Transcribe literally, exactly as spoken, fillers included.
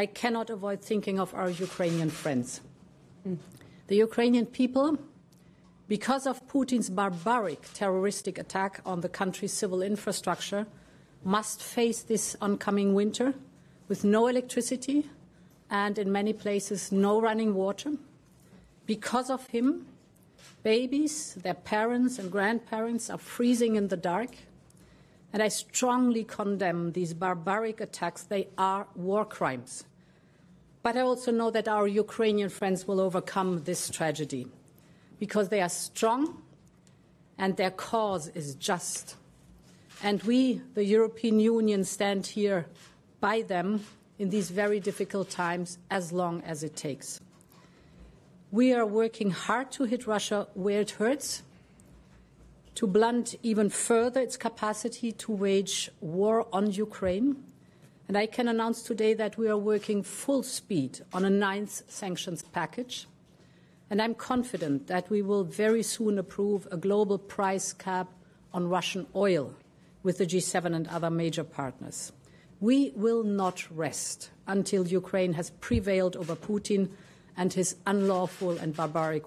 I cannot avoid thinking of our Ukrainian friends. The Ukrainian people, because of Putin's barbaric terroristic attack on the country's civil infrastructure, must face this oncoming winter with no electricity and, in many places, no running water. Because of him, babies, their parents and grandparents are freezing in the dark. And I strongly condemn these barbaric attacks. They are war crimes. But I also know that our Ukrainian friends will overcome this tragedy because they are strong and their cause is just. And we, the European Union, stand here by them in these very difficult times as long as it takes. We are working hard to hit Russia where it hurts, to blunt even further its capacity to wage war on Ukraine. And I can announce today that we are working full speed on a ninth sanctions package. And I'm confident that we will very soon approve a global price cap on Russian oil with the G seven and other major partners. We will not rest until Ukraine has prevailed over Putin and his unlawful and barbaric